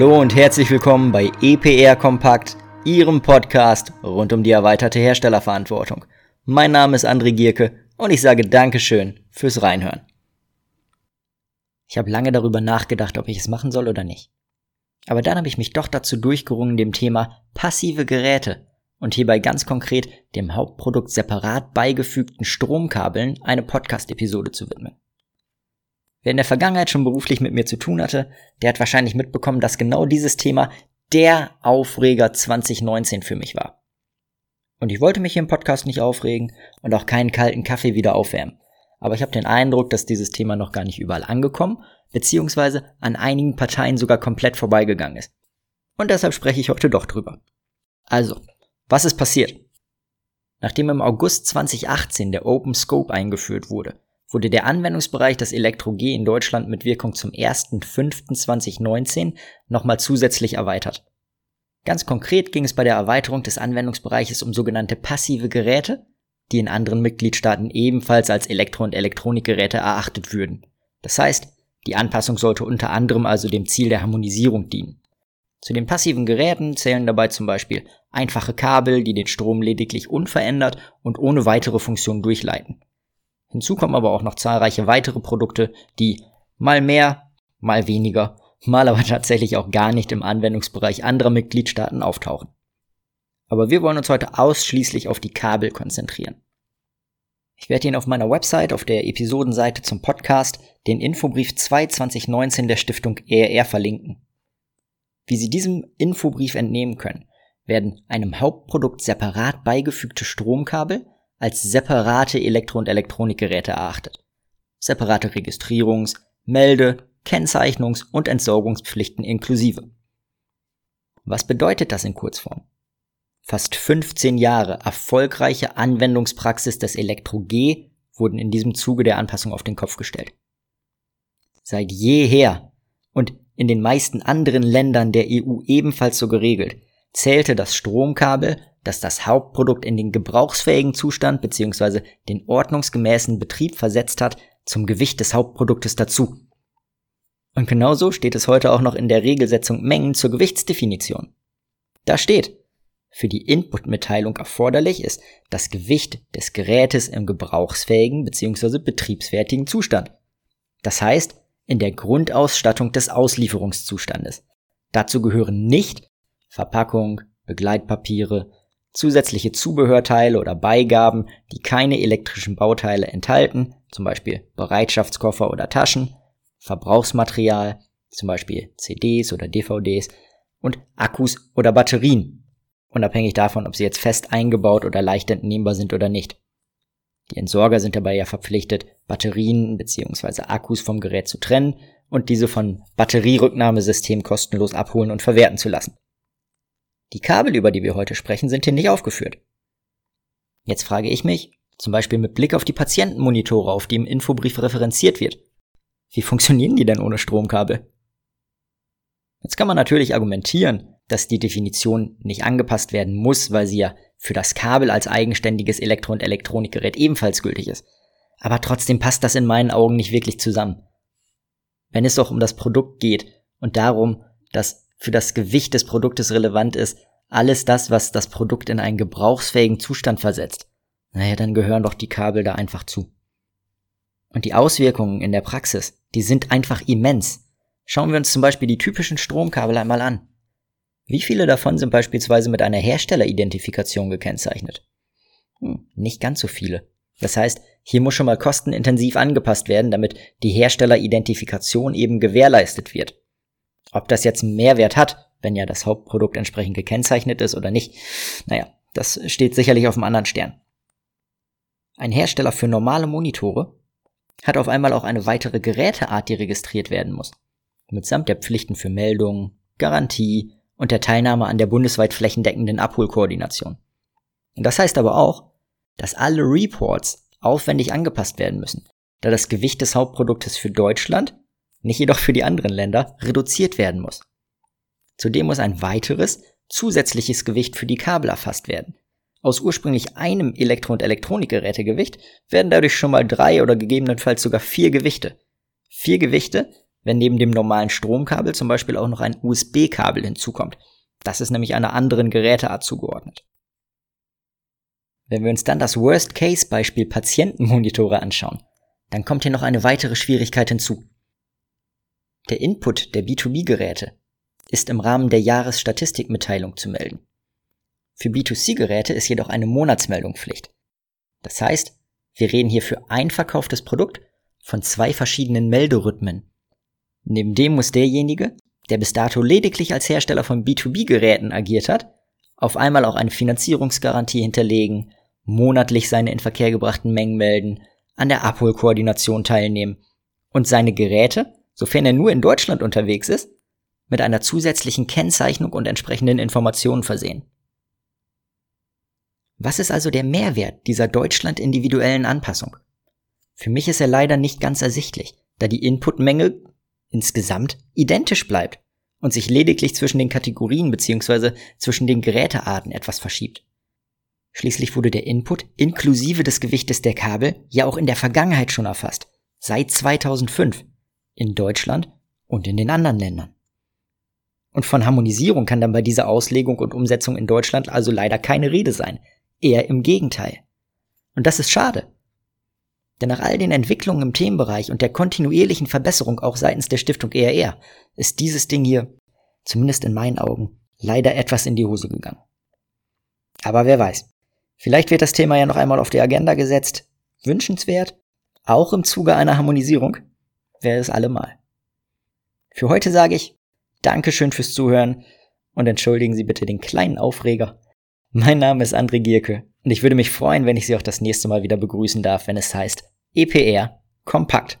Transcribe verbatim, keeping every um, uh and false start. Hallo und herzlich willkommen bei E P R Kompakt, Ihrem Podcast rund um die erweiterte Herstellerverantwortung. Mein Name ist André Gierke und ich sage Dankeschön fürs Reinhören. Ich habe lange darüber nachgedacht, ob ich es machen soll oder nicht. Aber dann habe ich mich doch dazu durchgerungen, dem Thema passive Geräte und hierbei ganz konkret dem Hauptprodukt separat beigefügten Stromkabeln eine Podcast-Episode zu widmen. Wer in der Vergangenheit schon beruflich mit mir zu tun hatte, der hat wahrscheinlich mitbekommen, dass genau dieses Thema der Aufreger zwanzig neunzehn für mich war. Und ich wollte mich hier im Podcast nicht aufregen und auch keinen kalten Kaffee wieder aufwärmen. Aber ich habe den Eindruck, dass dieses Thema noch gar nicht überall angekommen, beziehungsweise an einigen Parteien sogar komplett vorbeigegangen ist. Und deshalb spreche ich heute doch drüber. Also, was ist passiert? Nachdem im August zwanzig achtzehn der Open Scope eingeführt wurde, wurde der Anwendungsbereich des Elektro-G in Deutschland mit Wirkung zum ersten fünften zweitausendneunzehn nochmal zusätzlich erweitert. Ganz konkret ging es bei der Erweiterung des Anwendungsbereiches um sogenannte passive Geräte, die in anderen Mitgliedstaaten ebenfalls als Elektro- und Elektronikgeräte erachtet würden. Das heißt, die Anpassung sollte unter anderem also dem Ziel der Harmonisierung dienen. Zu den passiven Geräten zählen dabei zum Beispiel einfache Kabel, die den Strom lediglich unverändert und ohne weitere Funktion durchleiten. Hinzu kommen aber auch noch zahlreiche weitere Produkte, die mal mehr, mal weniger, mal aber tatsächlich auch gar nicht im Anwendungsbereich anderer Mitgliedstaaten auftauchen. Aber wir wollen uns heute ausschließlich auf die Kabel konzentrieren. Ich werde Ihnen auf meiner Website, auf der Episodenseite zum Podcast, den Infobrief zwei zwanzig neunzehn der Stiftung E R R verlinken. Wie Sie diesem Infobrief entnehmen können, werden einem Hauptprodukt separat beigefügte Stromkabel als separate Elektro- und Elektronikgeräte erachtet. Separate Registrierungs-, Melde-, Kennzeichnungs- und Entsorgungspflichten inklusive. Was bedeutet das in Kurzform? Fast fünfzehn Jahre erfolgreiche Anwendungspraxis des Elektro-G wurden in diesem Zuge der Anpassung auf den Kopf gestellt. Seit jeher und in den meisten anderen Ländern der E U ebenfalls so geregelt, zählte das Stromkabel, das das Hauptprodukt in den gebrauchsfähigen Zustand bzw. den ordnungsgemäßen Betrieb versetzt hat, zum Gewicht des Hauptproduktes dazu. Und genauso steht es heute auch noch in der Regelsetzung Mengen zur Gewichtsdefinition. Da steht, für die Inputmitteilung erforderlich ist das Gewicht des Gerätes im gebrauchsfähigen bzw. betriebsfertigen Zustand. Das heißt, in der Grundausstattung des Auslieferungszustandes. Dazu gehören nicht Verpackung, Begleitpapiere, zusätzliche Zubehörteile oder Beigaben, die keine elektrischen Bauteile enthalten, zum Beispiel Bereitschaftskoffer oder Taschen, Verbrauchsmaterial, zum Beispiel C Ds oder D V Ds und Akkus oder Batterien, unabhängig davon, ob sie jetzt fest eingebaut oder leicht entnehmbar sind oder nicht. Die Entsorger sind dabei ja verpflichtet, Batterien bzw. Akkus vom Gerät zu trennen und diese von Batterierücknahmesystemen kostenlos abholen und verwerten zu lassen. Die Kabel, über die wir heute sprechen, sind hier nicht aufgeführt. Jetzt frage ich mich, zum Beispiel mit Blick auf die Patientenmonitore, auf die im Infobrief referenziert wird, wie funktionieren die denn ohne Stromkabel? Jetzt kann man natürlich argumentieren, dass die Definition nicht angepasst werden muss, weil sie ja für das Kabel als eigenständiges Elektro- und Elektronikgerät ebenfalls gültig ist. Aber trotzdem passt das in meinen Augen nicht wirklich zusammen. Wenn es doch um das Produkt geht und darum, dass für das Gewicht des Produktes relevant ist, alles das, was das Produkt in einen gebrauchsfähigen Zustand versetzt, naja, dann gehören doch die Kabel da einfach zu. Und die Auswirkungen in der Praxis, die sind einfach immens. Schauen wir uns zum Beispiel die typischen Stromkabel einmal an. Wie viele davon sind beispielsweise mit einer Herstelleridentifikation gekennzeichnet? Hm, nicht ganz so viele. Das heißt, hier muss schon mal kostenintensiv angepasst werden, damit die Herstelleridentifikation eben gewährleistet wird. Ob das jetzt einen Mehrwert hat, wenn ja das Hauptprodukt entsprechend gekennzeichnet ist oder nicht, naja, das steht sicherlich auf einem anderen Stern. Ein Hersteller für normale Monitore hat auf einmal auch eine weitere Geräteart, die registriert werden muss, mitsamt der Pflichten für Meldungen, Garantie und der Teilnahme an der bundesweit flächendeckenden Abholkoordination. Und das heißt aber auch, dass alle Reports aufwendig angepasst werden müssen, da das Gewicht des Hauptproduktes für Deutschland, nicht jedoch für die anderen Länder, reduziert werden muss. Zudem muss ein weiteres, zusätzliches Gewicht für die Kabel erfasst werden. Aus ursprünglich einem Elektro- und Elektronikgerätegewicht werden dadurch schon mal drei oder gegebenenfalls sogar vier Gewichte. Vier Gewichte, wenn neben dem normalen Stromkabel zum Beispiel auch noch ein U S B-Kabel hinzukommt. Das ist nämlich einer anderen Geräteart zugeordnet. Wenn wir uns dann das Worst-Case-Beispiel Patientenmonitore anschauen, dann kommt hier noch eine weitere Schwierigkeit hinzu. Der Input der B zwei B-Geräte ist im Rahmen der Jahresstatistikmitteilung zu melden. Für B zwei C-Geräte ist jedoch eine Monatsmeldung Pflicht. Das heißt, wir reden hier für ein verkauftes Produkt von zwei verschiedenen Melderhythmen. Neben dem muss derjenige, der bis dato lediglich als Hersteller von B zwei B-Geräten agiert hat, auf einmal auch eine Finanzierungsgarantie hinterlegen, monatlich seine in Verkehr gebrachten Mengen melden, an der Abholkoordination teilnehmen und seine Geräte, sofern er nur in Deutschland unterwegs ist, mit einer zusätzlichen Kennzeichnung und entsprechenden Informationen versehen. Was ist also der Mehrwert dieser deutschlandindividuellen Anpassung? Für mich ist er leider nicht ganz ersichtlich, da die Inputmenge insgesamt identisch bleibt und sich lediglich zwischen den Kategorien bzw. zwischen den Gerätearten etwas verschiebt. Schließlich wurde der Input inklusive des Gewichtes der Kabel ja auch in der Vergangenheit schon erfasst, seit zweitausendfünf, in Deutschland und in den anderen Ländern. Und von Harmonisierung kann dann bei dieser Auslegung und Umsetzung in Deutschland also leider keine Rede sein. Eher im Gegenteil. Und das ist schade. Denn nach all den Entwicklungen im Themenbereich und der kontinuierlichen Verbesserung auch seitens der Stiftung E R R ist dieses Ding hier, zumindest in meinen Augen, leider etwas in die Hose gegangen. Aber wer weiß, vielleicht wird das Thema ja noch einmal auf die Agenda gesetzt. Wünschenswert, auch im Zuge einer Harmonisierung, wäre es allemal. Für heute sage ich, Dankeschön fürs Zuhören und entschuldigen Sie bitte den kleinen Aufreger. Mein Name ist André Gierke und ich würde mich freuen, wenn ich Sie auch das nächste Mal wieder begrüßen darf, wenn es heißt E P R Kompakt.